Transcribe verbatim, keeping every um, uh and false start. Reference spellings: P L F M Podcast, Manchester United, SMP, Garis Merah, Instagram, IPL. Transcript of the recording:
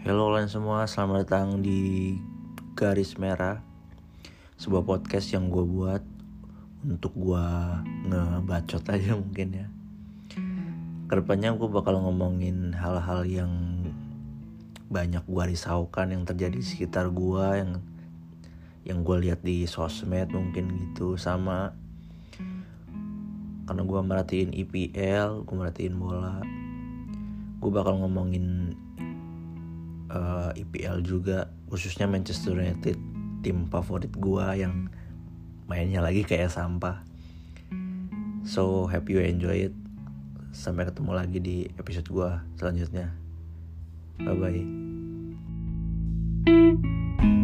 Halo kalian semua, selamat datang di Garis Merah, sebuah podcast yang gue buat untuk gue ngebacot aja mungkin ya. Kedepannya gue bakal ngomongin hal-hal yang banyak gue risaukan yang terjadi di sekitar gue, yang yang gue lihat di sosmed mungkin gitu, sama karena gue merhatiin I P L, gue merhatiin bola, gue bakal ngomongin Uh, I P L juga, khususnya Manchester United, tim favorit gua yang mainnya lagi kayak sampah. So, hope you enjoy it. Sampai ketemu lagi di episode gua selanjutnya. Bye bye.